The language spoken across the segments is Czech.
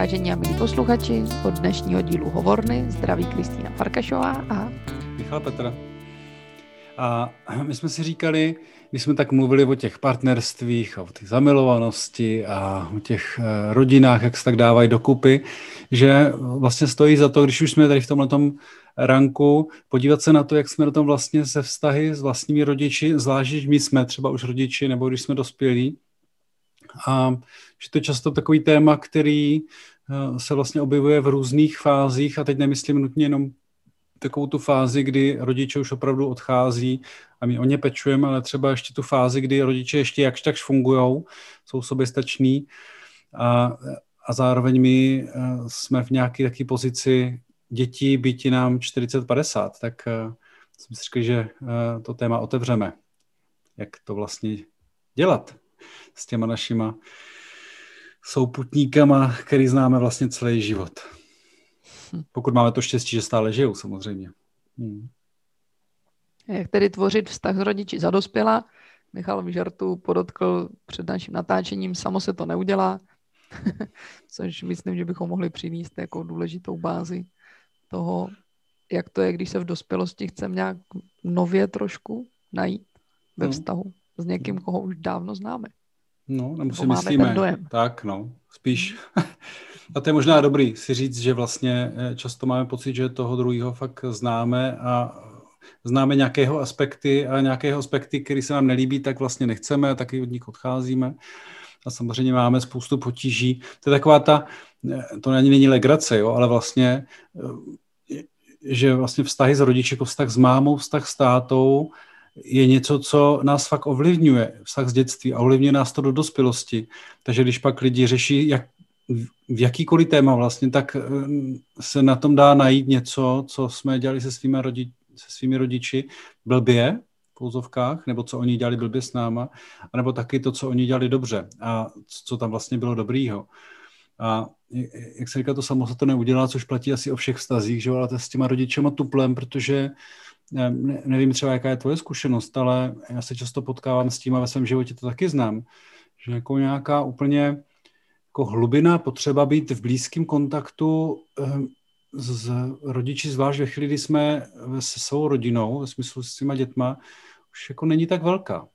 Vážení a milí posluchači, od dnešního dílu Hovorny zdraví Kristýna Farkašová a Michal Petra. A my jsme si říkali, když jsme tak mluvili o těch partnerstvích a o té zamilovanosti a o těch rodinách, jak se tak dávají dokupy, že vlastně stojí za to, když už jsme tady v tomhletom ranku, podívat se na to, jak jsme na tom vlastně se vztahy s vlastními rodiči, zvlášť, když my jsme třeba už rodiči nebo když jsme dospělí. A že to je často takový téma, který se vlastně objevuje v různých fázích a teď nemyslím nutně jenom takovou tu fázi, kdy rodiče už opravdu odchází a my o ně pečujeme, ale třeba ještě tu fázi, kdy rodiče ještě jakž takž fungujou, jsou soběstační a zároveň my jsme v nějaké takové pozici dětí, býti nám 40-50, tak jsem si řekl, že to téma otevřeme. Jak to vlastně dělat s těma našima souputníkama, který známe vlastně celý život. Pokud máme to štěstí, že stále žijou, samozřejmě. Jak tedy tvořit vztah s rodiči za dospělá? Michal v žartu podotkl před naším natáčením, samo se to neudělá, což myslím, že bychom mohli přinést jako důležitou bázi toho, jak to je, když se v dospělosti chceme nějak nově trošku najít ve vztahu s někým, koho už dávno známe. No, nebo si myslíme. Tak, no, spíš. A to je možná dobrý si říct, že vlastně často máme pocit, že toho druhého fakt známe a známe nějakého aspekty a nějakého aspekty, který se nám nelíbí, tak vlastně nechceme, taky od nich odcházíme. A samozřejmě máme spoustu potíží. To je taková ta, to ani není legrace, jo, ale vlastně, že vlastně vztahy s rodiči, jako vztah s mámou, vztah s tátou, je něco, co nás fakt ovlivňuje, vztah z dětství a ovlivňuje nás to do dospělosti. Takže když pak lidi řeší v jakýkoliv téma vlastně, tak se na tom dá najít něco, co jsme dělali se svými rodiči blbě, v pouzovkách, nebo co oni dělali blbě s náma, anebo taky to, co oni dělali dobře a co tam vlastně bylo dobrýho. A jak se říká, to samo se to neudělá, což platí asi o všech vztazích, že? Ale to s těma rodičema tuplem, protože nevím třeba, jaká je tvoje zkušenost, ale já se často potkávám s tím a ve svém životě to taky znám, že jako nějaká úplně jako hlubina potřeba být v blízkém kontaktu s rodiči, zvlášť ve chvíli, kdy jsme se svou rodinou, ve smyslu s těma dětma, už jako není tak velká.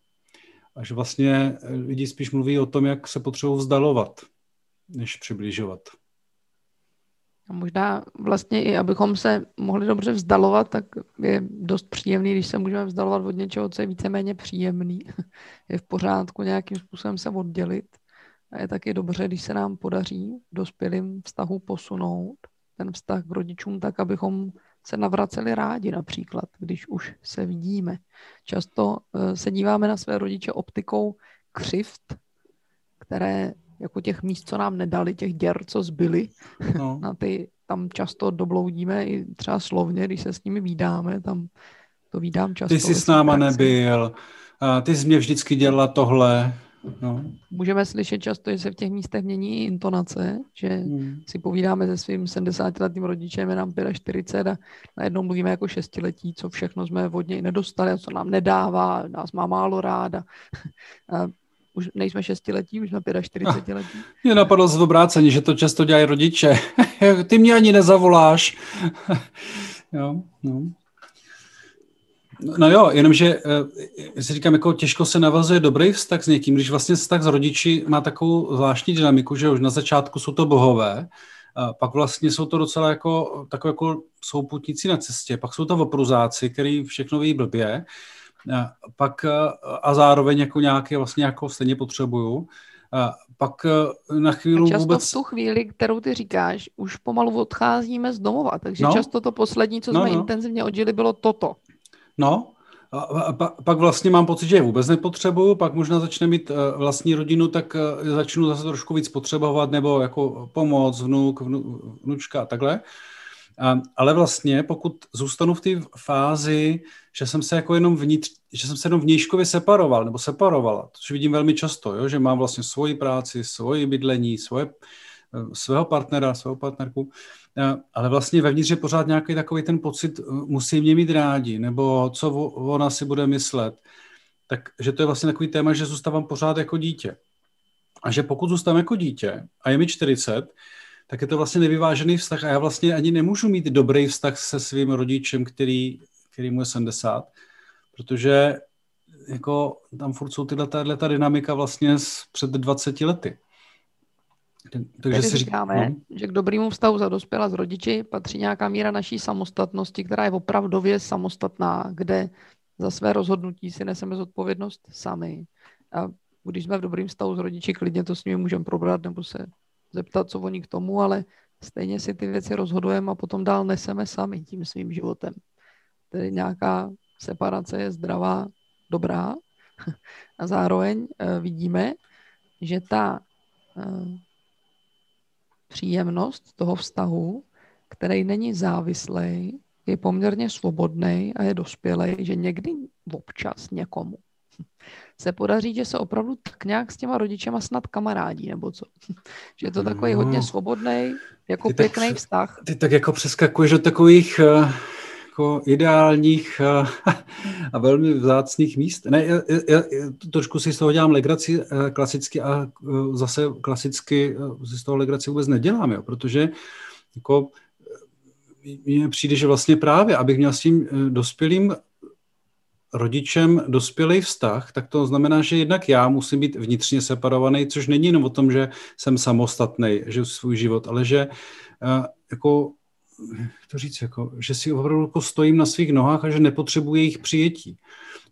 A že vlastně lidi spíš mluví o tom, jak se potřebují vzdalovat, než přibližovat. A možná vlastně i abychom se mohli dobře vzdalovat, tak je dost příjemný, když se můžeme vzdalovat od něčeho, co je víceméně příjemný. Je v pořádku nějakým způsobem se oddělit. A je taky dobře, když se nám podaří v dospělým vztahu posunout ten vztah k rodičům tak, abychom se navraceli rádi například, když už se vidíme. Často se díváme na své rodiče optikou křivd, které jako těch míst, co nám nedali, těch děr, co zbyly. No. Na ty tam často dobloudíme i třeba slovně, když se s nimi vídáme, tam to vídám často. Ty jsi s náma nebyl, ty jsi mě vždycky dělala tohle. No. Můžeme slyšet často, že se v těch místech mění intonace, že si povídáme se svým 70-letým rodičem, je nám 45 a najednou mluvíme jako 6letí, co všechno jsme od něj nedostali a co nám nedává, nás má málo ráda. A už nejsme 6letí, už jsme 45letí. Mě napadlo z obrácení, že to často dělají rodiče. Ty mě ani nezavoláš. Jo, no. No jo, jenomže si říkám, jako těžko se navazuje dobrý vztah s někým, když vlastně vztah s rodiči má takovou zvláštní dynamiku, že už na začátku jsou to bohové, a pak vlastně jsou to docela jako takové jako souputníci na cestě, pak jsou to opruzáci, který všechno ví blbě, a pak a zároveň jako nějaké vlastně jako stejně potřebuju. A pak na chvíli často vůbec... v tu chvíli, kterou ty říkáš, už pomalu odcházíme z domova, takže no, často to poslední, co jsme intenzivně odžili, bylo toto. No, a pak vlastně mám pocit, že je vůbec nepotřebuju, pak možná začne mít vlastní rodinu, tak začnu zase trošku víc potřebovat, nebo jako pomoc, vnuk, vnučka a takhle. Ale vlastně, pokud zůstanu v té fázi, že jsem se jako jenom vnějškově separoval, nebo separovala, což vidím velmi často, jo, že mám vlastně svoji práci, svoje bydlení, svého partnera, svého partnerku, ale vlastně vevnitř je pořád nějaký takový ten pocit, musí mě mít rádi, nebo co ona si bude myslet. Takže to je vlastně takový téma, že zůstávám pořád jako dítě. A že pokud zůstávám jako dítě a je mi 40, tak je to vlastně nevyvážený vztah a já vlastně ani nemůžu mít dobrý vztah se svým rodičem, který mu je 70, protože jako tam furt jsou tato dynamika vlastně před 20 lety. Takže si říkáme, že k dobrému vztahu za dospěla s rodiči patří nějaká míra naší samostatnosti, která je opravdově samostatná, kde za své rozhodnutí si neseme zodpovědnost sami. A když jsme v dobrým vztahu s rodiči, klidně to s nimi můžeme probrat nebo se zeptat, co oni k tomu, ale stejně si ty věci rozhodujeme a potom dál neseme sami tím svým životem. Tedy nějaká separace je zdravá, dobrá a zároveň vidíme, že ta příjemnost toho vztahu, který není závislý, je poměrně svobodný a je dospělý, že někdy občas někomu se podaří, že se opravdu tak nějak s těma rodičema snad kamarádí, nebo co. Že je to takový hodně svobodný, jako pěkný vztah. Ty tak jako přeskakuješ do takových jako ideálních a velmi vzácných míst. Ne, já trošku si z toho dělám legraci klasicky a zase klasicky si z toho legraci vůbec nedělám, jo, protože jako mně přijde, že vlastně právě, abych měl s tím dospělým rodičem dospělý vztah, tak to znamená, že jednak já musím být vnitřně separovaný, což není jenom o tom, že jsem samostatný, že svůj život, ale že jako to říct, jako, že si opravdu jako stojím na svých nohách a že nepotřebuji jejich přijetí,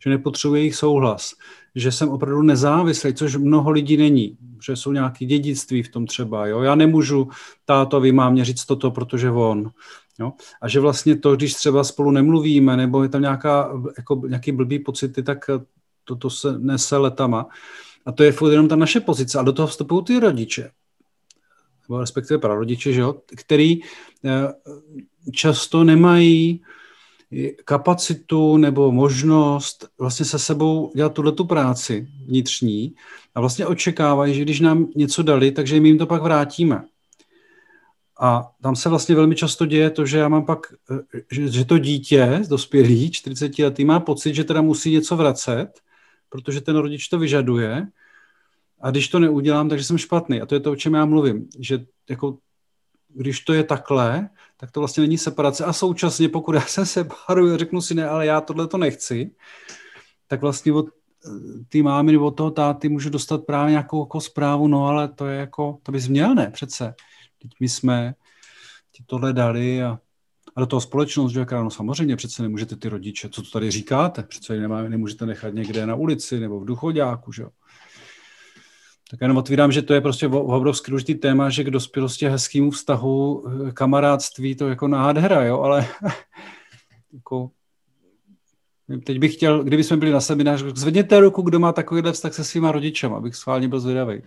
že nepotřebuji jejich souhlas, že jsem opravdu nezávislý, což mnoho lidí není, že jsou nějaké dědictví v tom třeba. Jo? Já nemůžu tátovi mámě říct toto, protože on. Jo? A že vlastně to, když třeba spolu nemluvíme nebo je tam nějaký blbý pocity, tak toto se nese letama. A to je furt jenom ta naše pozice. A do toho vstupují ty rodiče, nebo respektive prarodiče, že jo? Který často nemají kapacitu nebo možnost vlastně se sebou dělat tuhletu práci vnitřní a vlastně očekávají, že když nám něco dali, takže my jim to pak vrátíme. A tam se vlastně velmi často děje to, že já mám pak, že to dítě dospělý, 40 letý, má pocit, že teda musí něco vracet, protože ten rodič to vyžaduje a když to neudělám, takže jsem špatný. A to je to, o čem já mluvím, že jako když to je takhle, tak to vlastně není separace. A současně, pokud já se separuju a řeknu si ne, ale já tohle to nechci, tak vlastně od té mámy nebo od toho táty můžu dostat právě nějakou jako zprávu, no ale to je jako, to bys měl, ne přece. Teď my jsme ti tohle dali a do toho společnost, že no samozřejmě přece nemůžete ty rodiče, co to tady říkáte, přece nemůžete nechat někde na ulici nebo v duchoďáku, že jo. Tak jenom otvírám, že to je prostě obrovský důležitý téma, že k dospělosti hezkému vztahu, kamarádství, to jako nádhera, jo, ale jako, teď bych chtěl, kdyby jsme byli na semináři, zvedněte ruku, kdo má takovýhle vztah se svýma rodičem, abych schválně byl zvědavý.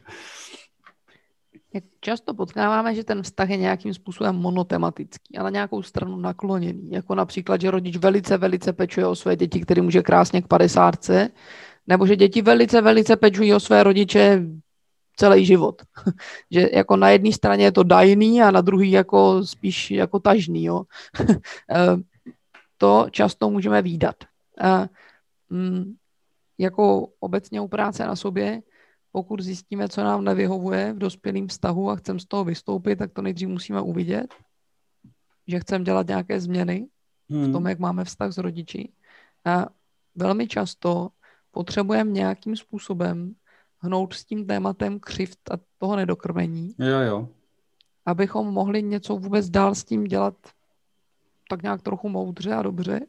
Jak často potkáváme, že ten vztah je nějakým způsobem monotematický a na nějakou stranu nakloněný, jako například, že rodič velice, velice pečuje o své děti, který může krásně k 50, nebo že děti velice, velice pečují o své rodiče celý život. Že jako na jedné straně je to dajný a na druhý jako spíš jako tažný. Jo? To často můžeme vídat. Jako obecně u práce na sobě, pokud zjistíme, co nám nevyhovuje v dospělém vztahu a chceme z toho vystoupit, tak to nejdřív musíme uvidět, že chceme dělat nějaké změny v tom, jak máme vztah s rodiči. A velmi často potřebujeme nějakým způsobem hnout s tím tématem křivd a toho nedokrmení, abychom mohli něco vůbec dál s tím dělat tak nějak trochu moudře a dobře.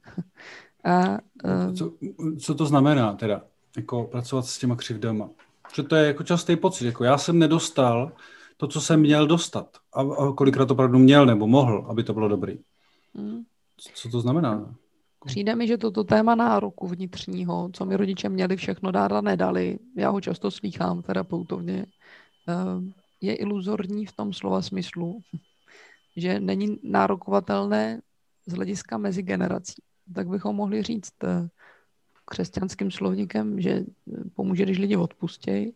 Co to znamená teda, jako pracovat s těma křivdama? Že to je jako častý pocit, jako já jsem nedostal to, co jsem měl dostat. A kolikrát opravdu měl nebo mohl, aby to bylo dobrý. Co to znamená? Přijde mi, že toto téma nároku vnitřního, co mi rodiče měli všechno dát a nedali, já ho často slýchám terapeutovně, je iluzorní v tom slova smyslu, že není nárokovatelné z hlediska mezi generací. Tak bychom mohli říct křesťanským slovníkem, že pomůže, když lidi odpustějí.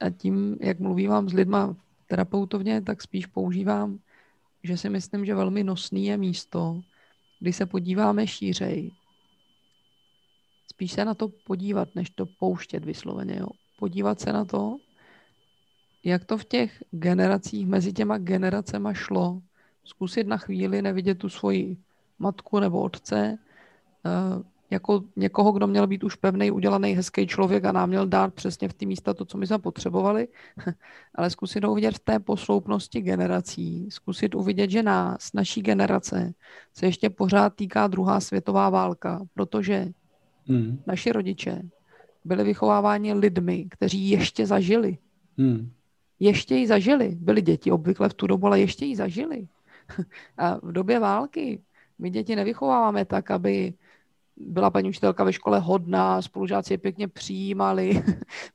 A tím, jak mluvívám s lidma terapeutovně, tak spíš používám, že si myslím, že velmi nosný je místo, když se podíváme šířej, spíš se na to podívat, než to pouštět vysloveně. Jo. Podívat se na to jak to v těch generacích, mezi těma generacema šlo, zkusit na chvíli nevidět tu svoji matku nebo otce, jako někoho, kdo měl být už pevnej, udělaný, hezký člověk a nám měl dát přesně v ty místa to, co my jsme potřebovali, ale zkusit uvidět v té posloupnosti generací, zkusit uvidět, že nás, naší generace, se ještě pořád týká druhá světová válka, protože naši rodiče byli vychováváni lidmi, kteří ještě zažili. Ještě ji zažili. Byli děti obvykle v tu dobu, ale ještě ji zažili. A v době války my děti nevychováváme tak, aby byla paní učitelka ve škole hodná, spolužáci je pěkně přijímali,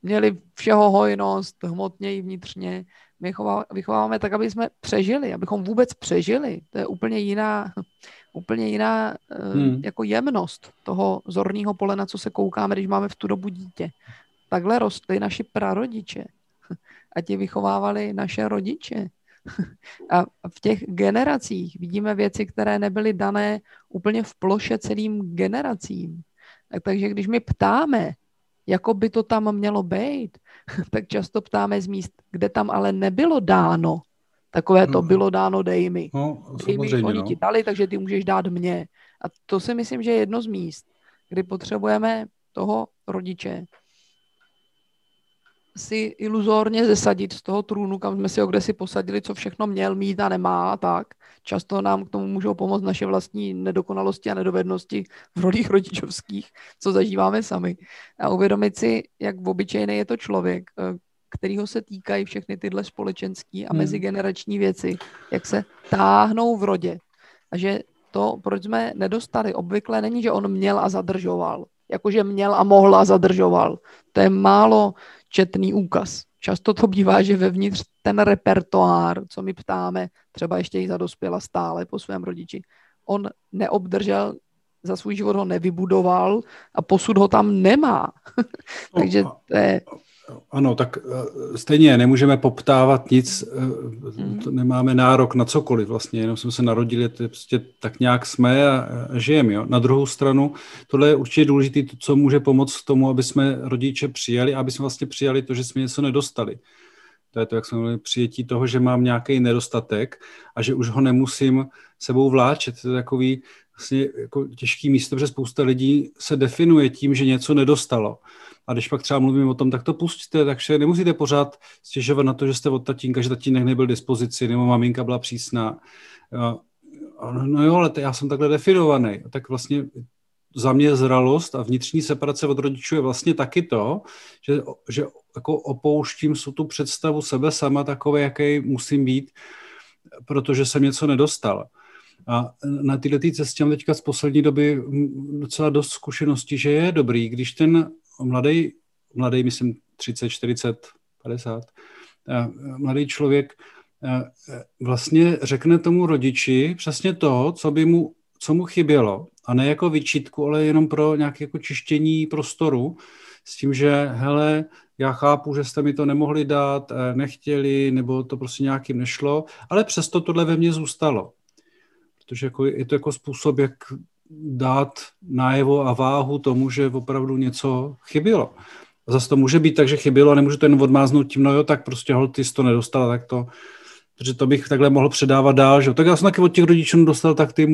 měli všeho hojnost, hmotně i vnitřně. My vychováváme tak, aby jsme přežili, abychom vůbec přežili. To je úplně jiná jako jemnost toho zorného pole, na co se koukáme, když máme v tu dobu dítě. Takhle rostly naši prarodiče a ti vychovávali naše rodiče. A v těch generacích vidíme věci, které nebyly dané úplně v ploše celým generacím. Takže když my ptáme, jako by to tam mělo být, tak často ptáme z míst, kde tam ale nebylo dáno. Takové to bylo dáno dej mi. Dej mi, oni ti dali, takže ty můžeš dát mně. A to si myslím, že je jedno z míst, kdy potřebujeme toho rodiče si iluzorně zesadit z toho trůnu, kam jsme si ho kdesi posadili, co všechno měl mít a nemá a tak. Často nám k tomu můžou pomoct naše vlastní nedokonalosti a nedovednosti v rolích rodičovských, co zažíváme sami. A uvědomit si, jak obyčejný je to člověk, kterýho se týkají všechny tyhle společenské a mezigenerační věci, jak se táhnou v rodě. A že to, proč jsme nedostali obvykle, není, že on měl a zadržoval. Jakože měl a mohl a zadržoval. To je málo četný úkaz. Často to bývá, že vevnitř ten repertoár, co my ptáme, třeba ještě i zadospěla stále po svém rodiči, on neobdržel, za svůj život ho nevybudoval a posud ho tam nemá. Takže to je... Ano, tak stejně nemůžeme poptávat nic, nemáme nárok na cokoliv vlastně, jenom jsme se narodili, prostě tak nějak jsme a žijeme. Jo? Na druhou stranu, tohle je určitě důležité, co může pomoct tomu, aby jsme rodiče přijali, aby jsme vlastně přijali to, že jsme něco nedostali. To je to, jak jsme měli přijetí toho, že mám nějaký nedostatek a že už ho nemusím sebou vláčet. To je takový vlastně jako těžký místo, protože spousta lidí se definuje tím, že něco nedostalo. A když pak třeba mluvím o tom, tak to pustíte, takže nemusíte pořád stěžovat na to, že jste od tatínka, že tatínek nebyl k dispozici, nebo maminka byla přísná. No jo, ale já jsem takhle definovaný. Tak vlastně za mě zralost a vnitřní separace od rodičů je vlastně taky to, že jako opouštím tu představu sebe sama takové, jaký musím být, protože jsem něco nedostal. A na této cestě mám teďka z poslední doby docela dost zkušeností, že je dobrý, když ten mladý, myslím 30, 40, 50, mladý člověk vlastně řekne tomu rodiči přesně to, co mu chybělo. A ne jako vyčítku, ale jenom pro nějaké jako čištění prostoru s tím, že hele, já chápu, že jste mi to nemohli dát, nechtěli, nebo to prostě nějakým nešlo, ale přesto tohle ve mně zůstalo. Protože jako, je to jako způsob, jak dát najevo a váhu tomu, že opravdu něco chybilo. A zase to může být tak, že chybilo a nemůžu to jen odmáznout tím, no jo, tak prostě hol, ty jsi to nedostala, tak to, protože to bych takhle mohl předávat dál, že jo. Tak já jsem taky od těch rodičů dostal, tak ty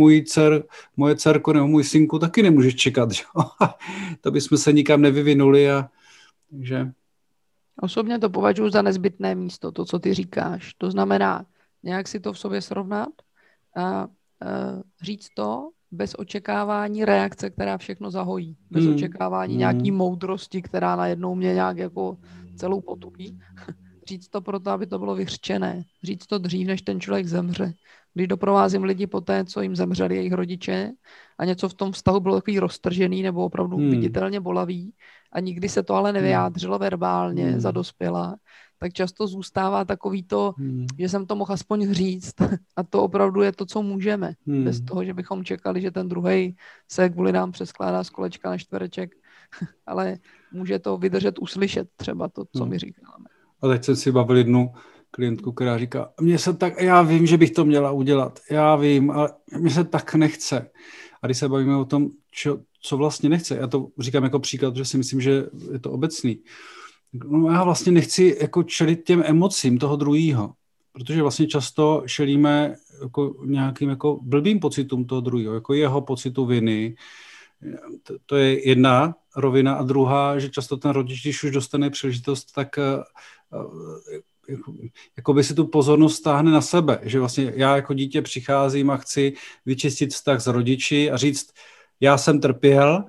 moje dcerko nebo můj synku taky nemůžeš čekat, že jo. To bychom se nikam nevyvinuli a takže... Osobně to považuji za nezbytné místo, to, co ty říkáš. To znamená, nějak si to v sobě srovnat a říct to, bez očekávání reakce, která všechno zahojí. Bez očekávání nějaký moudrosti, která najednou mě nějak jako celou potupí. Říct to proto, aby to bylo vyřčené. Říct to dřív, než ten člověk zemře. Když doprovázím lidi po té, co jim zemřeli jejich rodiče a něco v tom vztahu bylo takový roztržený nebo opravdu viditelně bolavý a nikdy se to ale nevyjádřilo verbálně za dospělá, tak často zůstává takový to, že jsem to mohl aspoň říct a to opravdu je to, co můžeme. Bez toho, že bychom čekali, že ten druhej se kvůli nám přeskládá z kolečka na čtvereček, ale může to vydržet uslyšet třeba to, co my říkáme. A teď jsem si bavil jednu klientku, která říká, já vím, že bych to měla udělat, já vím, ale mně se tak nechce. A když se bavíme o tom, co vlastně nechce, já to říkám jako příklad, protože si myslím, že je to obecný, No já vlastně nechci jako čelit těm emocím toho druhýho, protože vlastně často čelíme jako nějakým jako blbým pocitům toho druhého, jako jeho pocitu viny. To je jedna rovina a druhá, že často ten rodič, když už dostane příležitost, tak jakoby si tu pozornost stáhne na sebe, že vlastně já jako dítě přicházím a chci vyčistit vztah s rodiči a říct, já jsem trpěl,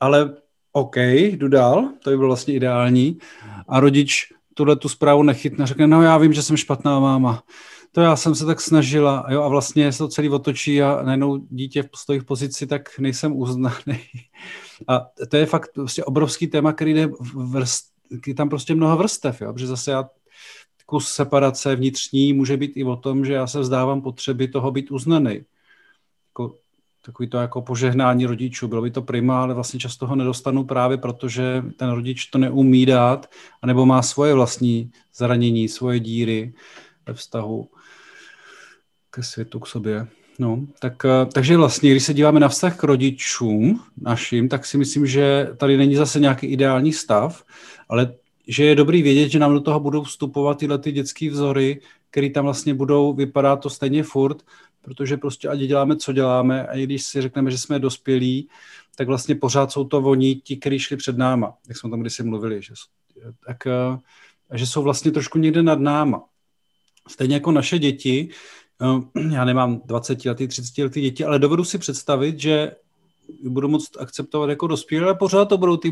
ale OK, jdu dál, to by bylo vlastně ideální. A rodič tuhle tu zprávu nechytne, řekne, no já vím, že jsem špatná máma, to já jsem se tak snažila, jo, a vlastně se to celý otočí a najednou dítě stojí v pozici, tak nejsem uznaný. A to je fakt vlastně obrovský téma, který jde tam prostě mnoho vrstev, jo, protože zase kus separace vnitřní může být i o tom, že já se vzdávám potřeby toho být uznaný. Takový to jako požehnání rodičů, bylo by to prima, ale vlastně často ho nedostanu právě proto, že ten rodič to neumí dát, anebo má svoje vlastní zranění, svoje díry ve vztahu ke světu, k sobě. No, takže vlastně, když se díváme na vztah k rodičům našim, tak si myslím, že tady není zase nějaký ideální stav, ale že je dobrý vědět, že nám do toho budou vstupovat tyhle ty dětský vzory, které tam vlastně budou vypadat to stejně furt, protože prostě ať děláme, co děláme, a i když si řekneme, že jsme dospělí, tak vlastně pořád jsou to oni, ti, kteří šli před náma, jak jsme tam kdysi mluvili, že jsou vlastně trošku někde nad náma. Stejně jako naše děti, já nemám 20letý, 30letý děti, ale dovedu si představit, že budu moct akceptovat jako dospělí, ale pořád to budou ty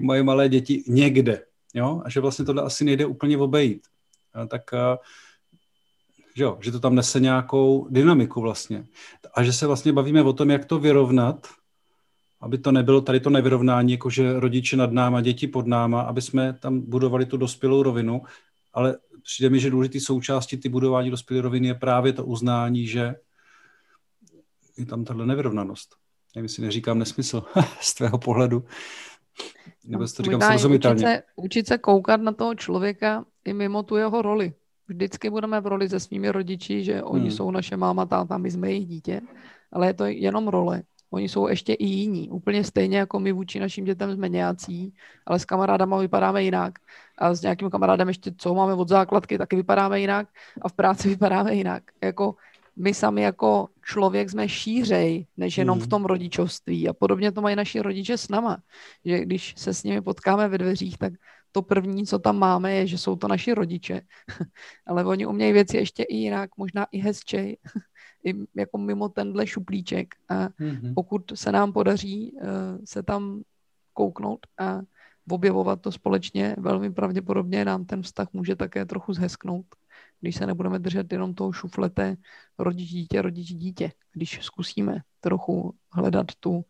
moje malé děti někde, jo? A že vlastně tohle asi nejde úplně obejít. Že to tam nese nějakou dynamiku vlastně. A že se vlastně bavíme o tom, jak to vyrovnat, aby to nebylo tady to nevyrovnání, jakože rodiče nad náma, děti pod náma, aby jsme tam budovali tu dospělou rovinu, ale přijde mi, že důležitý součástí ty budování dospělé roviny je právě to uznání, že je tam tahle nevyrovnanost. Nevím, jestli neříkám nesmysl z tvého pohledu. Nebo to říkám srozumitelně. Učit se koukat na toho člověka i mimo tu jeho roli. Vždycky budeme v roli se svými rodiči, že oni jsou naše máma, táta, my jsme jejich dítě, ale je to jenom role. Oni jsou ještě i jiní. Úplně stejně jako my vůči našim dětem jsme nějací, ale s kamarádama vypadáme jinak. A s nějakým kamarádem ještě, co máme od základky, taky vypadáme jinak a v práci vypadáme jinak. Jako my sami jako člověk jsme šířej, než jenom v tom rodičovství. A podobně to mají naši rodiče s náma. Že když se s nimi potkáme ve dveřích, tak to první, co tam máme, je, že jsou to naši rodiče. Ale oni umějí věci ještě i jinak, možná i hezčej, i jako mimo tenhle šuplíček. A pokud se nám podaří se tam kouknout a objevovat to společně, velmi pravděpodobně nám ten vztah může také trochu zhezknout, když se nebudeme držet jenom toho šuflete rodič-dítě, když zkusíme trochu hledat tu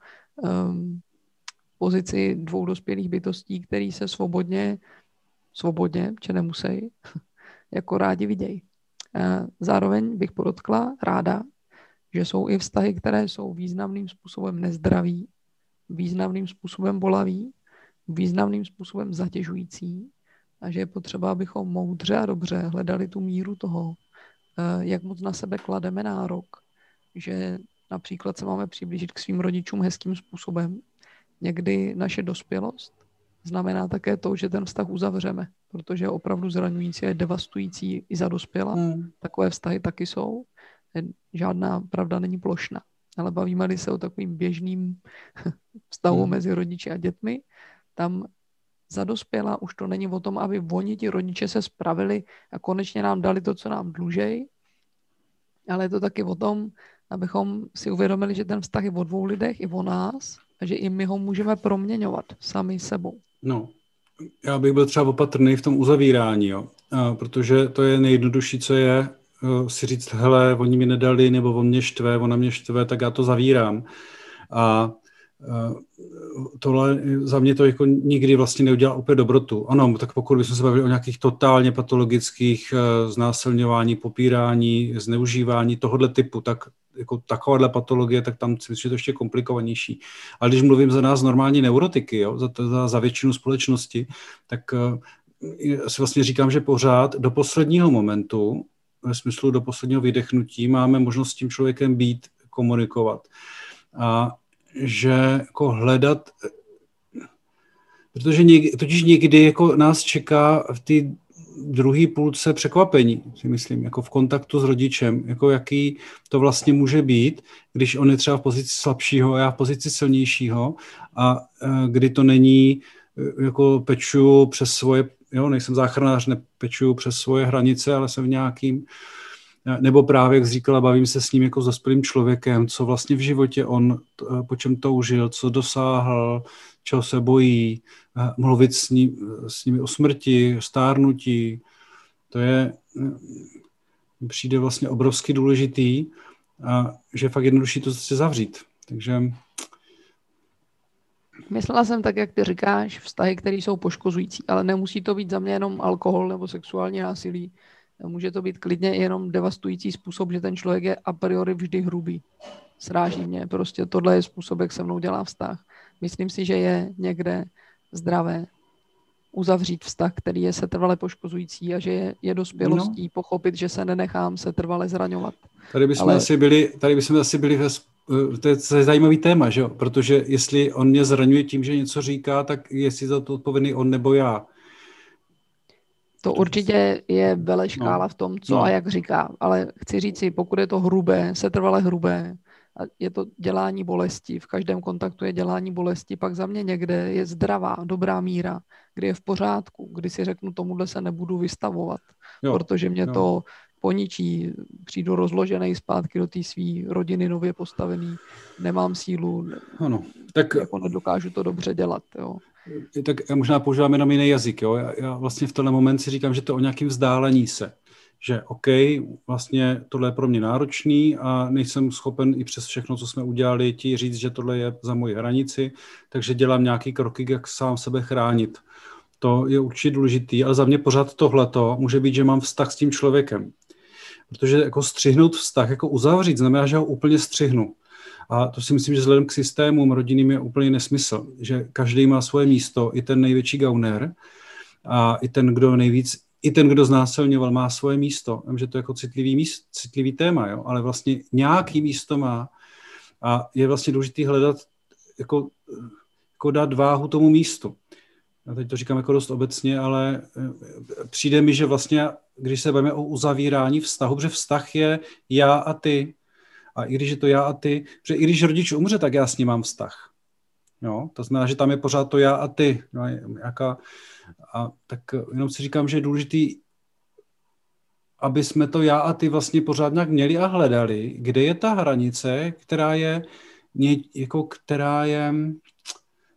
pozici dvou dospělých bytostí, který se svobodně, či nemusí, jako rádi vidějí. Zároveň bych podotkla ráda, že jsou i vztahy, které jsou významným způsobem nezdraví, významným způsobem bolavý, významným způsobem zatěžující a že je potřeba, abychom moudře a dobře hledali tu míru toho, jak moc na sebe klademe nárok, že například se máme přiblížit k svým rodičům hezkým způsobem. Někdy naše dospělost znamená také to, že ten vztah uzavřeme, protože je opravdu zraňující a devastující i za dospělá. Takové vztahy taky jsou. Žádná pravda není plošná. Ale bavíme-li se o takovým běžným vztahu mezi rodiči a dětmi, tam za dospělá už to není o tom, aby oni ti rodiče se spravili a konečně nám dali to, co nám dlužejí, ale je to taky o tom, abychom si uvědomili, že ten vztah je o dvou lidech, i o nás, a že i my ho můžeme proměňovat sami sebou. No, já bych byl třeba opatrný v tom uzavírání, jo? Protože to je nejjednodušší, co je si říct, hele, oni mi nedali, nebo ona mě štve, tak já to zavírám. A tohle za mě to jako nikdy vlastně neudělá úplně dobrotu. Ano, tak pokud bychom se bavili o nějakých totálně patologických znásilňování, popírání, zneužívání tohohle typu, tak jako takováhle patologie, tak tam si myslím, že to ještě komplikovanější. Ale když mluvím za nás normální neurotiky, jo, za většinu společnosti, tak si vlastně říkám, že pořád do posledního momentu, ve smyslu do posledního vydechnutí, máme možnost s tím člověkem být, komunikovat. A že jako hledat, protože totiž někdy jako nás čeká v té druhé půlce překvapení, si myslím, jako v kontaktu s rodičem, jako jaký to vlastně může být, když on je třeba v pozici slabšího a já v pozici silnějšího a kdy to není jako peču přes svoje, jo, nejsem záchranář, nepeču přes svoje hranice, ale jsem v nějakým, nebo právě, jak říkala, bavím se s ním jako s dospělým člověkem, co vlastně v životě on, po čem toužil, co dosáhl, čeho se bojí, mluvit s nimi o smrti, stárnutí. To je, přijde vlastně obrovsky důležitý a že je fakt jednodušší to se zavřít. Takže... Myslela jsem tak, jak ty říkáš, vztahy, které jsou poškozující, ale nemusí to být za mě jenom alkohol nebo sexuální násilí. Může to být klidně jenom devastující způsob, že ten člověk je a priori vždy hrubý. Sráží mě. Prostě tohle je způsob, jak se mnou dělá vztah. Myslím si, že je někde zdravé uzavřít vztah, který je setrvale poškozující a že je dospělostí pochopit, že se nenechám setrvale zraňovat. Tady bychom asi byli, to je zajímavý téma, že jo? Protože jestli on mě zraňuje tím, že něco říká, tak jestli za to odpovědný on nebo já. To určitě je veleškála v tom, co a jak říká, ale chci říct si, pokud je to hrubé, setrvale hrubé, a je to dělání bolesti, v každém kontaktu je dělání bolesti, pak za mě někde je zdravá, dobrá míra, kdy je v pořádku, kdy si řeknu, tomuhle se nebudu vystavovat, protože mě to poničí, přijdu rozložený zpátky do té svý rodiny nově postavený, nemám sílu, tak jako nedokážu to dobře dělat, jo. Tak já možná používám jenom jiný jazyk. Jo? Já vlastně v tenhle moment si říkám, že to o nějakém vzdálení se. Že OK, vlastně tohle je pro mě náročný a nejsem schopen i přes všechno, co jsme udělali, ti říct, že tohle je za moji hranici, takže dělám nějaký kroky, jak sám sebe chránit. To je určitě důležitý, ale za mě pořád tohleto může být, že mám vztah s tím člověkem. Protože jako střihnout vztah, jako uzavřít, znamená, že ho úplně střihnu. A to si myslím, že vzhledem k systémům rodinným je úplně nesmysl, že každý má svoje místo, i ten největší gauner a i ten, kdo znásilňoval, má svoje místo. Vím, že to je jako citlivý téma, jo? Ale vlastně nějaký místo má a je vlastně důležitý hledat, jako dát váhu tomu místu. Já teď to říkám jako dost obecně, ale přijde mi, že vlastně, když se bavíme o uzavírání vztahu, protože vztah je já a ty. A i když je to já a ty, protože i když rodič umře, tak já s ním mám vztah. Jo? To znamená, že tam je pořád to já a ty. Tak jenom si říkám, že je důležitý, aby jsme to já a ty vlastně pořád nějak měli a hledali, kde je ta hranice, která je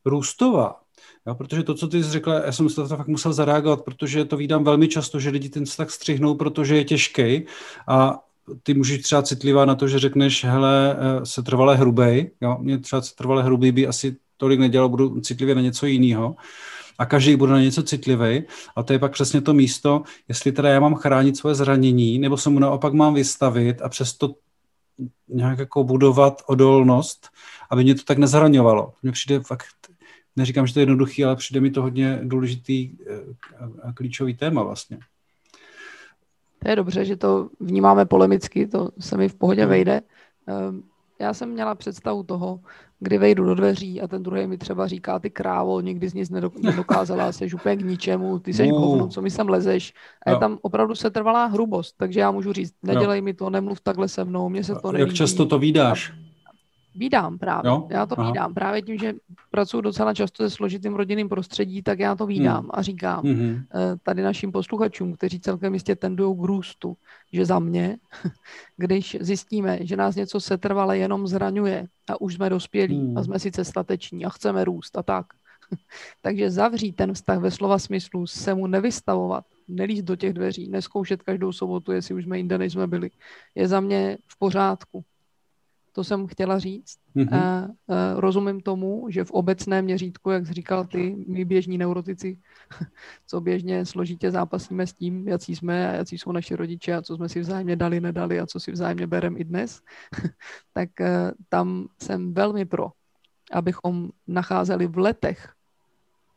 růstová. Jo? Protože to, co ty jsi řekla, já jsem se to fakt musel zareagovat, protože to vídám velmi často, že lidi ten vztah střihnou, protože je těžkej a ty můžeš třeba citlivá na to, že řekneš, hele, setrvale hrubej, jo, mě třeba setrvale hrubý by asi tolik nedělal, budu citlivě na něco jiného a každý bude na něco citlivý a to je pak přesně to místo, jestli teda já mám chránit svoje zranění, nebo se mu naopak mám vystavit a přesto nějak jako budovat odolnost, aby mě to tak nezraňovalo. Mně přijde fakt, neříkám, že to je jednoduchý, ale přijde mi to hodně důležitý a klíčový téma vlastně. To je dobře, že to vnímáme polemicky, to se mi v pohodě vejde. Já jsem měla představu toho, kdy vejdu do dveří a ten druhý mi třeba říká, ty krávo, nikdy z nic nedokázala, jsi úplně k ničemu, ty seš hovno, co mi sem lezeš. A je tam opravdu setrvalá hrubost, takže já můžu říct, nedělej mi to, nemluv takhle se mnou, mně se to nelíbí. Jak často to vídáš? Vídám právě, já to vídám. Právě tím, že pracuji docela často se složitým rodinným prostředí, tak já to vídám a říkám tady našim posluchačům, kteří celkem jistě tendujou k růstu, že za mě, když zjistíme, že nás něco setrvale jenom zraňuje a už jsme dospělí a jsme sice stateční a chceme růst a tak. Takže zavřít ten vztah ve slova smyslu, se mu nevystavovat, nelíst do těch dveří, neskoušet každou sobotu, jestli už jsme jinde, než jsme byli, je za mě v pořádku. To jsem chtěla říct. Rozumím tomu, že v obecném měřítku, jak říkal ty, my běžní neurotici, co běžně složitě zápasíme s tím, jací jsme a jací jsou naši rodiče a co jsme si vzájemně dali, nedali a co si vzájemně bereme i dnes, tak tam jsem velmi pro, abychom nacházeli v letech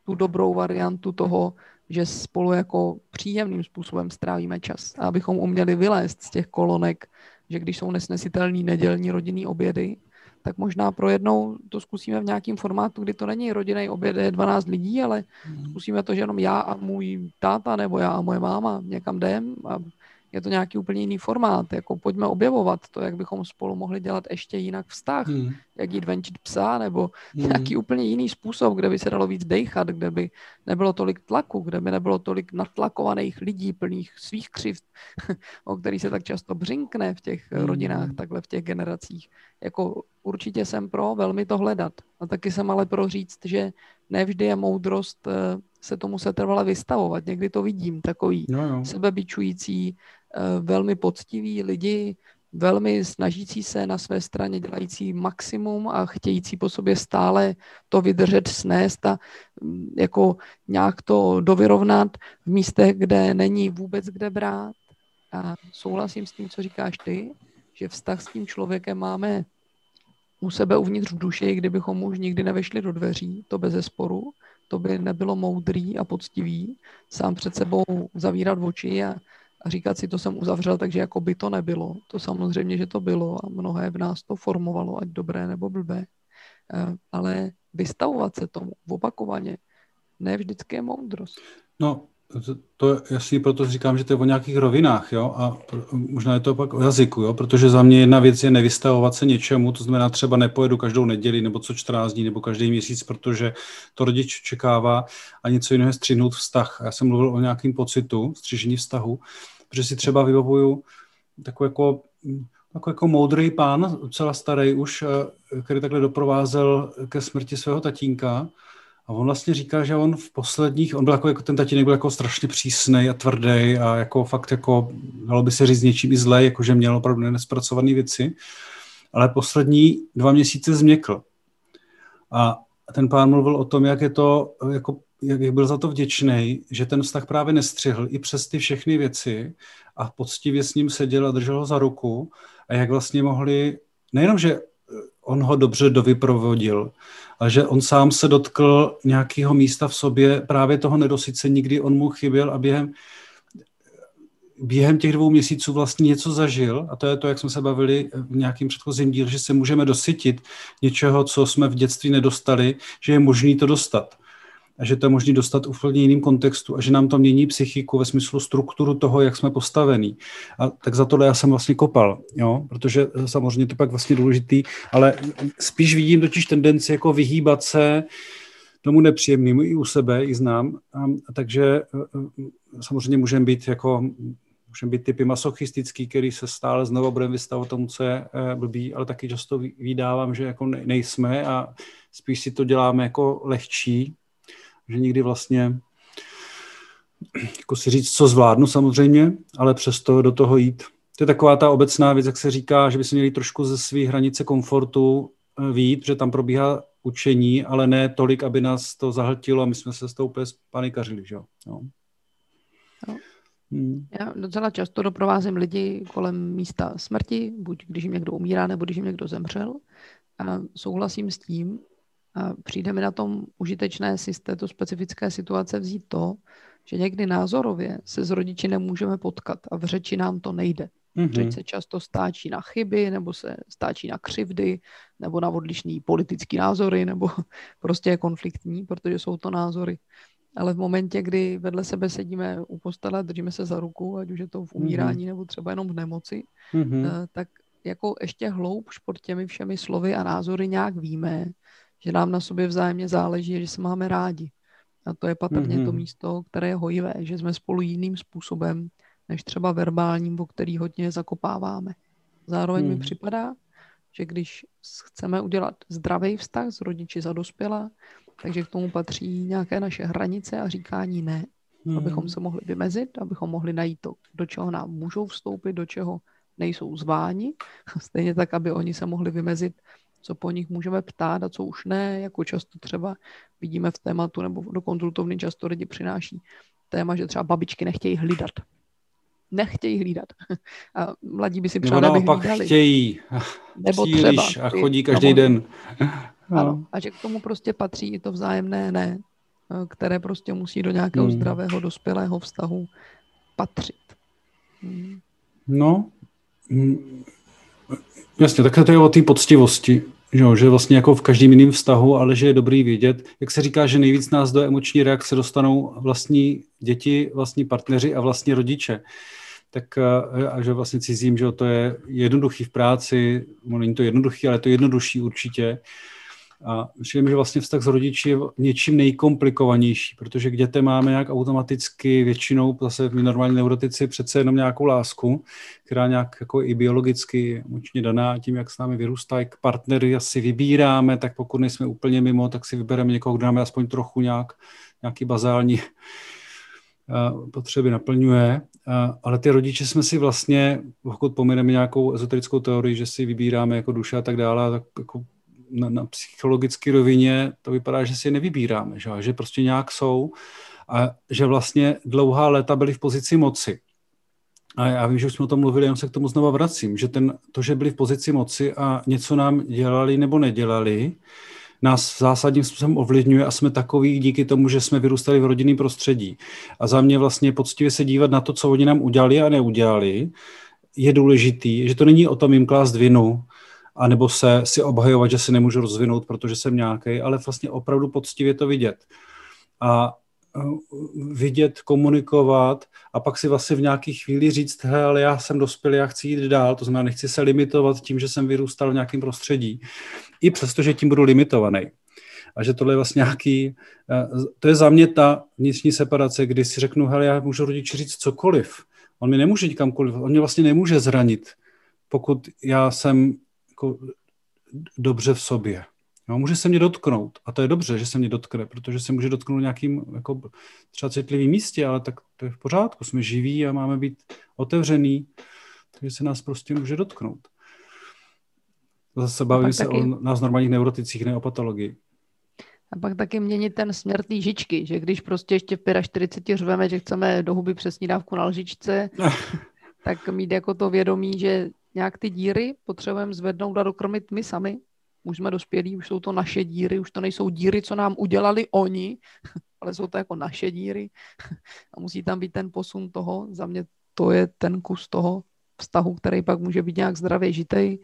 tu dobrou variantu toho, že spolu jako příjemným způsobem strávíme čas a abychom uměli vylézt z těch kolonek, že když jsou nesnesitelný nedělní rodinný obědy, tak možná pro jednou to zkusíme v nějakém formátu, kdy to není rodinný oběd, je 12 lidí, ale zkusíme to, že jenom já a můj táta nebo já a moje máma někam jdem a je to nějaký úplně jiný formát, jako pojďme objevovat to, jak bychom spolu mohli dělat ještě jinak vztah, jak jít venčit psa, nebo nějaký úplně jiný způsob, kde by se dalo víc dejchat, kde by nebylo tolik tlaku, kde by nebylo tolik natlakovaných lidí, plných svých křivd, o kterých se tak často břinkne v těch rodinách, takhle v těch generacích. Jako určitě jsem pro velmi to hledat. A taky jsem ale pro říct, že nevždy je moudrost se tomu setrvale vystavovat. Někdy to vidím, takový sebebičující, velmi poctiví lidi, velmi snažící se na své straně, dělající maximum a chtějící po sobě stále to vydržet, snést a jako nějak to dovyrovnat v místech, kde není vůbec kde brát. A souhlasím s tím, co říkáš ty, že vztah s tím člověkem máme u sebe uvnitř v duši, kdybychom už nikdy nevešli do dveří, to bezesporu, to by nebylo moudrý a poctivý, sám před sebou zavírat oči a říkat si, to jsem uzavřel, takže jako by to nebylo. To samozřejmě, že to bylo a mnohé v nás to formovalo, ať dobré nebo blbé. Ale vystavovat se tomu opakovaně, ne vždycky je moudrost. No, to já si proto říkám, že to je o nějakých rovinách, jo, a možná je to pak o jazyku, jo, protože za mě jedna věc je nevystavovat se něčemu, to znamená třeba nepojedu každou neděli nebo co 14 dní nebo každý měsíc, protože to rodič očekává, a něco jiného je střihnout vztah. Já jsem mluvil o nějakém pocitu střižení vztahu, protože si třeba vybavuju takový jako moudrý pán, docela starý už, který takhle doprovázel ke smrti svého tatínka. A on vlastně říká, že on byl jako ten tatínek byl jako strašně přísnej a tvrdý a jako fakt jako dalo by se říct něčím i zlej, jako že měl opravdu nespracované věci, ale poslední 2 měsíce změkl. A ten pán mluvil o tom, jak je to, jako, jak byl za to vděčný, že ten vztah právě nestřihl i přes ty všechny věci a poctivě s ním seděl a držel ho za ruku a jak vlastně mohli, nejenom, že on ho dobře dovyprovodil, ale že on sám se dotkl nějakého místa v sobě, právě toho nedosycení, kdy on mu chyběl a během těch 2 měsíců vlastně něco zažil, a to je to, jak jsme se bavili v nějakém předchozím díle, že se můžeme dosytit něčeho, co jsme v dětství nedostali, že je možný to dostat. A že to je možný dostat v úplně jiném kontextu a že nám to mění psychiku ve smyslu strukturu toho, jak jsme postavení. A tak za tohle já jsem vlastně kopal, jo? Protože samozřejmě to pak vlastně důležitý, ale spíš vidím totiž tendenci jako vyhýbat se tomu nepříjemnému i u sebe, i znám, a takže samozřejmě můžeme být typy masochistický, který se stále znovu budeme vystavovat tomu, co je blbý, ale taky často vydávám, že jako nejsme a spíš si to děláme jako lehčí, že nikdy vlastně, jako si říct, co zvládnu samozřejmě, ale přesto do toho jít. To je taková ta obecná věc, jak se říká, že by se měli trošku ze svých hranice komfortu vyjít, že tam probíhá učení, ale ne tolik, aby nás to zahltilo a my jsme se s tou úplně panikařili, že jo. No. Já docela často doprovázím lidi kolem místa smrti, buď když jim někdo umírá, nebo když jim někdo zemřel. A souhlasím s tím, a přijde mi na tom užitečné si z této specifické situace vzít to, že někdy názorově se s rodiči nemůžeme potkat a v řeči nám to nejde. Řeč se často stáčí na chyby, nebo se stáčí na křivdy, nebo na odlišný politický názory, nebo prostě je konfliktní, protože jsou to názory. Ale v momentě, kdy vedle sebe sedíme u postele, držíme se za ruku, ať už je to v umírání, nebo třeba jenom v nemoci, tak jako ještě hloubš pod těmi všemi slovy a názory nějak víme, že nám na sobě vzájemně záleží, že se máme rádi. A to je patrně to místo, které je hojivé, že jsme spolu jiným způsobem, než třeba verbálním, o který hodně zakopáváme. Zároveň mi připadá, že když chceme udělat zdravý vztah s rodiči za dospělá, takže k tomu patří nějaké naše hranice a říkání ne, abychom se mohli vymezit, abychom mohli najít to, do čeho nám můžou vstoupit, do čeho nejsou zváni, stejně tak, aby oni se mohli vymezit, co po nich můžeme ptát a co už ne, jako často třeba vidíme v tématu, nebo do konzultovny často lidi přináší téma, že třeba babičky nechtějí hlídat. A mladí by si přáli, aby hlídali. Chtějí. Nebo třeba. A chodí každý den. Ano, a že k tomu prostě patří i to vzájemné ne, které prostě musí do nějakého zdravého, dospělého vztahu patřit. No, jasně, takhle to je o té poctivosti, že vlastně jako v každém jiném vztahu, ale že je dobrý vědět, jak se říká, že nejvíc nás do emoční reakce dostanou vlastní děti, vlastní partneři a vlastní rodiče. Tak a že vlastně cizím, že to je jednoduchý v práci, není to jednoduchý, ale je to jednodušší určitě. A myslím, že vlastně vztah s rodiči je něčím nejkomplikovanější, protože k dětem máme nějak automaticky většinou, zase my normální neurotici, přece jenom nějakou lásku, která nějak jako i biologicky močně daná tím, jak s námi vyrůstají, k partnery asi vybíráme, tak pokud nejsme úplně mimo, tak si vybereme někoho, kdo nám aspoň trochu nějaký bazální potřeby naplňuje, ale ty rodiče jsme si vlastně, pokud pomineme nějakou ezoterickou teorii, že si vybíráme jako duše a tak dále, tak jako na psychologické rovině to vypadá, že si je nevybíráme, že prostě nějak jsou a že vlastně dlouhá léta byli v pozici moci. A já vím, že už jsme o tom mluvili, jenom se k tomu znova vracím, že to, že byli v pozici moci a něco nám dělali nebo nedělali, nás zásadním způsobem ovlivňuje a jsme takoví díky tomu, že jsme vyrůstali v rodinném prostředí. A za mě vlastně poctivě se dívat na to, co oni nám udělali a neudělali, je důležitý, že to není o tom jim klást vinu, anebo se si obhajovat, že se nemůžu rozvinout, protože jsem nějaký, ale vlastně opravdu poctivě to vidět. A vidět, komunikovat a pak si vlastně v nějaký chvíli říct, ale já jsem dospěl, já chci jít dál, to znamená, nechci se limitovat tím, že jsem vyrůstal v nějakém prostředí, i přesto, že tím budu limitovaný. A že tohle je vlastně nějaký, to je za mě ta vnitřní separace, kdy si řeknu, hele, já můžu rodiči říct cokoliv, on mi nemůže jít kamkoliv, on mě vlastně nemůže zranit, pokud já jsem jako dobře v sobě. No, může se mě dotknout a to je dobře, že se mě dotkne, protože se může dotknout nějakým jako třeba citlivým místě, ale tak to je v pořádku, jsme živí a máme být otevřený, takže se nás prostě může dotknout. Zase bavíme se o nás normálních neuroticích, ne o patologii. A pak taky měnit ten směr té žičky, že když prostě ještě v 45 řveme, že chceme do huby přesní dávku na lžičce, tak mít jako to vědomí, že nějak ty díry potřebujeme zvednout a dokrmit my sami. Už jsme dospělí, už jsou to naše díry, už to nejsou díry, co nám udělali oni, ale jsou to jako naše díry. A musí tam být ten posun toho, za mě to je ten kus toho vztahu, který pak může být nějak zdravě žitej,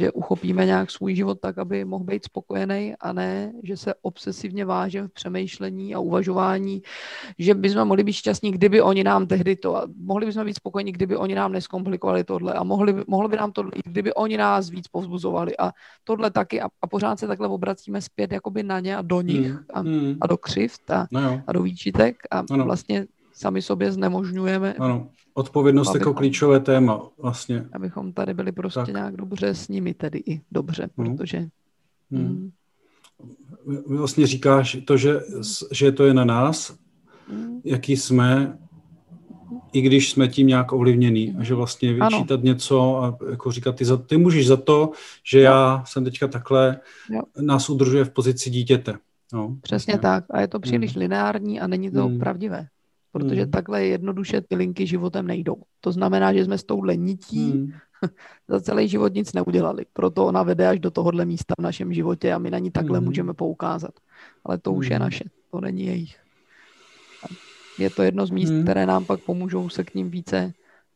že uchopíme nějak svůj život tak, aby mohl být spokojený a ne, že se obsesivně vážeme v přemýšlení a uvažování, že bychom mohli být šťastní, kdyby oni nám tehdy to, a mohli bychom být spokojení, kdyby oni nám neskomplikovali tohle a mohlo by nám tohle, kdyby oni nás víc povzbuzovali a tohle taky a pořád se takhle obracíme zpět jakoby na ně a do nich a do křivd a do výčitek a vlastně sami sobě znemožňujeme. Ano, odpovědnost abychom, jako klíčové téma vlastně. Abychom tady byli prostě tak nějak dobře s nimi, tedy i dobře, protože... Vlastně říkáš to, že to je na nás, jaký jsme, i když jsme tím nějak ovlivněný a že vlastně vyčítat něco a jako říkat, ty můžeš za to, že já jsem teďka takhle, nás udržuje v pozici dítěte. No, přesně tak a je to příliš lineární a není to pravdivé. Protože takhle jednoduše ty linky životem nejdou. To znamená, že jsme s touhle nití za celý život nic neudělali. Proto ona vede až do tohohle místa v našem životě a my na ní takhle můžeme poukázat. Ale to už je naše, to není jejich. Je to jedno z míst, které nám pak pomůžou se k ním více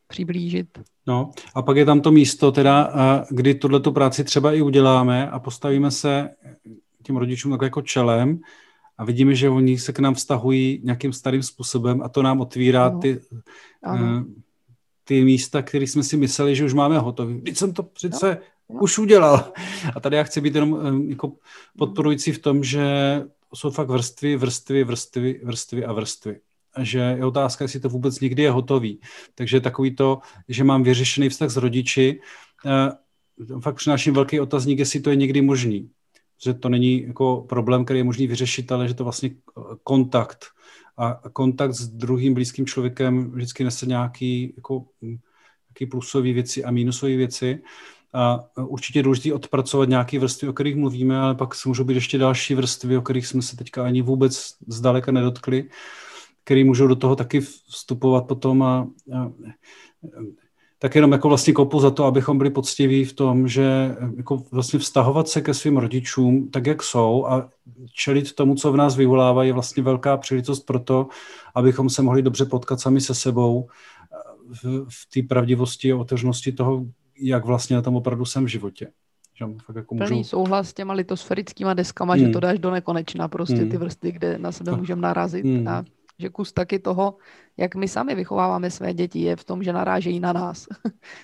přiblížit. No a pak je tam to místo, teda, kdy tuto práci třeba i uděláme a postavíme se těm rodičům takhle jako čelem, a vidíme, že oni se k nám vztahují nějakým starým způsobem a to nám otvírá ty místa, které jsme si mysleli, že už máme hotové. Vždyť jsem to přece už udělal. A tady já chci být jenom jako podporující v tom, že jsou fakt vrstvy. A že je otázka, jestli to vůbec někdy je hotový. Takže takový to, že mám vyřešený vztah s rodiči, fakt přináším velký otazník, jestli to je někdy možný. Že to není jako problém, který je možný vyřešit, ale že to vlastně kontakt. A kontakt s druhým blízkým člověkem vždycky nese nějaký jako, plusové věci a mínusové věci. A určitě je důležité odpracovat nějaké vrstvy, o kterých mluvíme, ale pak můžou být ještě další vrstvy, o kterých jsme se teďka ani vůbec zdaleka nedotkli, které můžou do toho taky vstupovat potom a tak jenom jako vlastně kopu za to, abychom byli poctiví v tom, že jako vlastně vztahovat se ke svým rodičům tak, jak jsou a čelit tomu, co v nás vyvolává, je vlastně velká příležitost pro to, abychom se mohli dobře potkat sami se sebou v té pravdivosti a otevřenosti toho, jak vlastně na tom opravdu jsem v životě. tam fakt jako můžu... Plný souhlas s těma litosferickýma deskama, že to dáš do nekonečna prostě ty vrsty, kde na sebe můžeme narazit a že kus taky toho, jak my sami vychováváme své děti, je v tom, že narážejí na nás.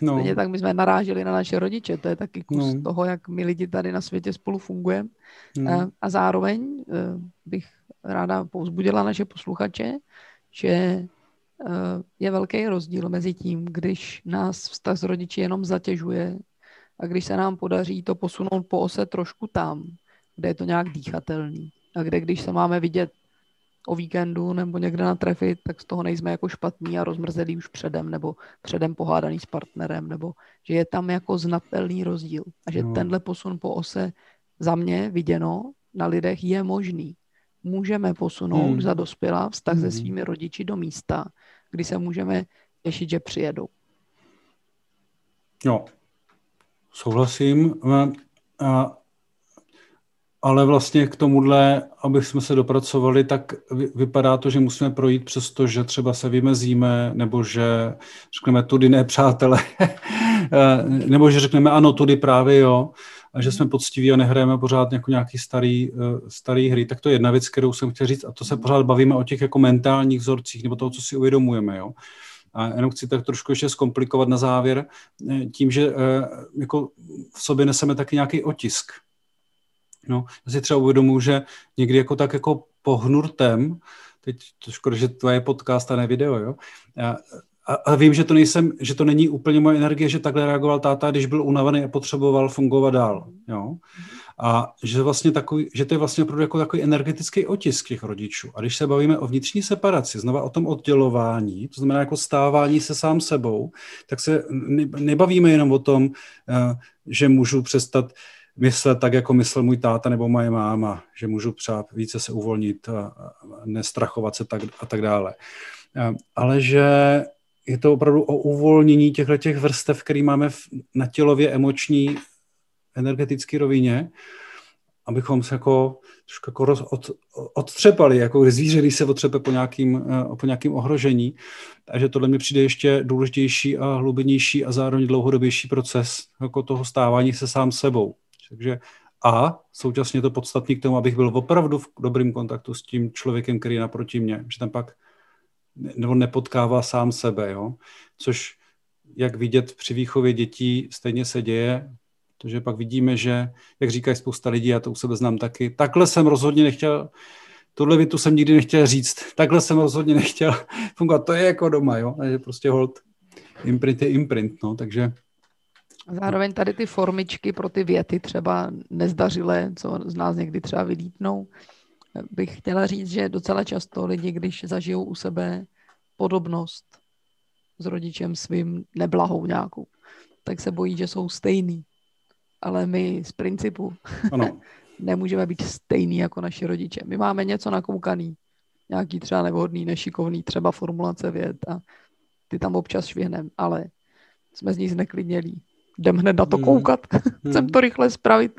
No. Stejně tak my jsme naráželi na naše rodiče, to je taky kus toho, jak my lidi tady na světě spolu fungujeme. A zároveň bych ráda povzbudila naše posluchače, že je velký rozdíl mezi tím, když nás vztah s rodiči jenom zatěžuje a když se nám podaří to posunout po ose trošku tam, kde je to nějak dýchatelný a kde, když se máme vidět o víkendu nebo někde natrefit, tak z toho nejsme jako špatní a rozmrzelí už předem nebo předem pohádaný s partnerem, nebo že je tam jako znatelný rozdíl a že tenhle posun po ose za mě viděno na lidech je možný. Můžeme posunout za dospělá vztah se svými rodiči do místa, kdy se můžeme těšit, že přijedou. Jo, souhlasím. Ale vlastně k tomuhle, aby jsme se dopracovali, tak vypadá to, že musíme projít přes to, že třeba se vymezíme, nebo že řekneme tudy ne, přátelé, nebo že řekneme ano, tudy právě jo, a že jsme poctiví a nehrajeme pořád jako nějaký starý hry. Tak to je jedna věc, kterou jsem chtěl říct, a to se pořád bavíme o těch jako mentálních vzorcích, nebo toho, co si uvědomujeme, jo. A jenom chci tak trošku ještě zkomplikovat na závěr tím, že jako v sobě neseme taky nějaký otisk. No, já si třeba uvědomuji, že někdy jako tak jako pohnurtem, teď to škoda, že to je podcast a ne video, jo? A vím, že že to není úplně moje energie, že takhle reagoval táta, když byl unavený a potřeboval fungovat dál, jo? A že vlastně že to je vlastně opravdu jako takový energetický otisk těch rodičů. A když se bavíme o vnitřní separaci, znova o tom oddělování, to znamená jako stávání se sám sebou, tak se nebavíme jenom o tom, že můžu přestat myslet tak, jako myslel můj táta nebo moje máma, že můžu třeba více se uvolnit a nestrachovat se a tak dále. Ale že je to opravdu o uvolnění těch vrstev, které máme na tělově emoční, energetické rovině, abychom se jako trošku jako odtřepali, jako zvíře, když se otřepe po nějakým ohrožení. Takže tohle mi přijde ještě důležitější a hlubinnější a zároveň dlouhodobější proces jako toho stávání se sám sebou. Takže a současně to podstatný k tomu, abych byl opravdu v dobrém kontaktu s tím člověkem, který je naproti mě, že tam pak nebo nepotkává sám sebe, jo? Což jak vidět při výchově dětí stejně se děje, protože pak vidíme, že, jak říkají spousta lidí, já to u sebe znám taky, takhle jsem rozhodně nechtěl, tohle větu jsem nikdy nechtěl říct, takhle jsem rozhodně nechtěl fungovat, to je jako doma, jo? Takže prostě hold, imprint je imprint, no, takže... Zároveň tady ty formičky pro ty věty třeba nezdařilé, co z nás někdy třeba vylítnou, bych chtěla říct, že docela často lidi, když zažijou u sebe podobnost s rodičem svým neblahou nějakou, tak se bojí, že jsou stejný. Ale my z principu nemůžeme být stejný jako naši rodiče. My máme něco nakoukaný, nějaký třeba nevhodný, nešikovný třeba formulace vět a ty tam občas švihneme, ale jsme z nich zneklidnělí. Jdem hned na to koukat, chcem to rychle spravit,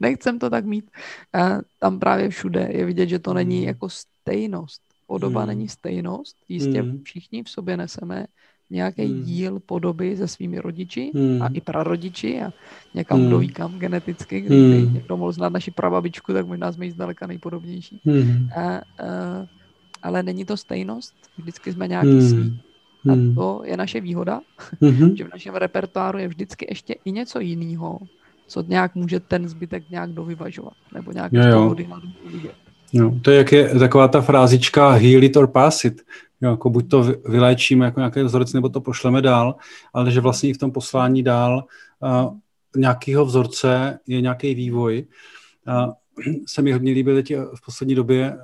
nechcem to tak mít. A tam právě všude je vidět, že to není jako stejnost. Podoba není stejnost, jistě všichni v sobě neseme nějaký díl podoby se svými rodiči a i prarodiči a někam kdo ví kam geneticky, kdyby někdo mohl znát naši prababičku, tak možná jsme jí zdaleka nejpodobnější. Ale není to stejnost, vždycky jsme nějaký svý. A to je naše výhoda, že v našem repertoáru je vždycky ještě i něco jiného, co nějak může ten zbytek nějak dovyvažovat, nebo nějak dohody na vidět. Jo, to je, jak je taková ta frázička heal it or pass it. Jo, jako buď to vyléčíme jako nějaký vzorec, nebo to pošleme dál, ale že vlastně i v tom poslání dál nějakého vzorce je nějaký vývoj. Se mi hodně líbí teď v poslední době,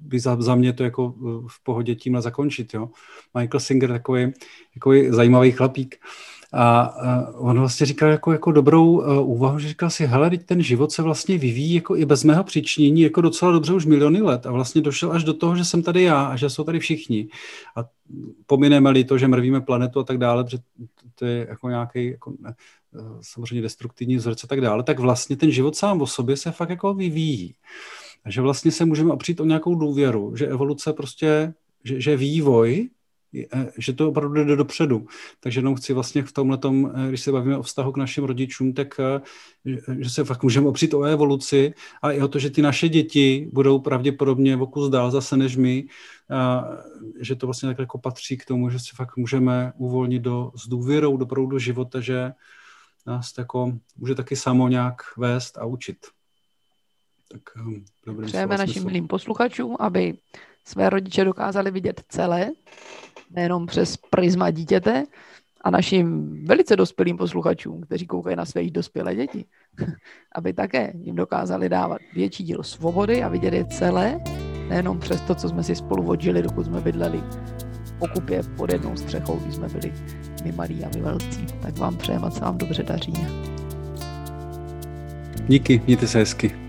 by za mě to jako v pohodě tímhle zakončit, jo. Michael Singer, takový zajímavý chlapík. A on vlastně říkal jako dobrou úvahu, že říkal si, hele, teď ten život se vlastně vyvíjí jako i bez mého přičinění jako docela dobře už miliony let a vlastně došel až do toho, že jsem tady já a že jsou tady všichni. A pomineme-li to, že mrvíme planetu a tak dále, protože to je jako nějaký jako samozřejmě destruktivní vzorec a tak dále, tak vlastně ten život sám o sobě se fakt jako vyvíjí. A že vlastně se můžeme opřít o nějakou důvěru, že evoluce prostě, že vývoj že to opravdu jde dopředu. Takže jenom chci vlastně v tomhletom, když se bavíme o vztahu k našim rodičům, tak že se fakt můžeme opřít o evoluci a i o to, že ty naše děti budou pravděpodobně o kus dál zase než my, a že to vlastně takhle jako patří k tomu, že se fakt můžeme uvolnit s důvěrou do proudu života, že nás jako může taky samo nějak vést a učit. Tak přejeme našim milým posluchačům, aby své rodiče dokázali vidět celé, nejenom přes prisma dítěte, a našim velice dospělým posluchačům, kteří koukají na své dospělé děti, aby také jim dokázali dávat větší díl svobody a vidět je celé, nejenom přes to, co jsme si spolu odžili, dokud jsme bydleli v okupě pod jednou střechou, když jsme byli my malí a my velcí. Tak vám přejeme, ať se vám dobře daří. Díky, mějte se hezky.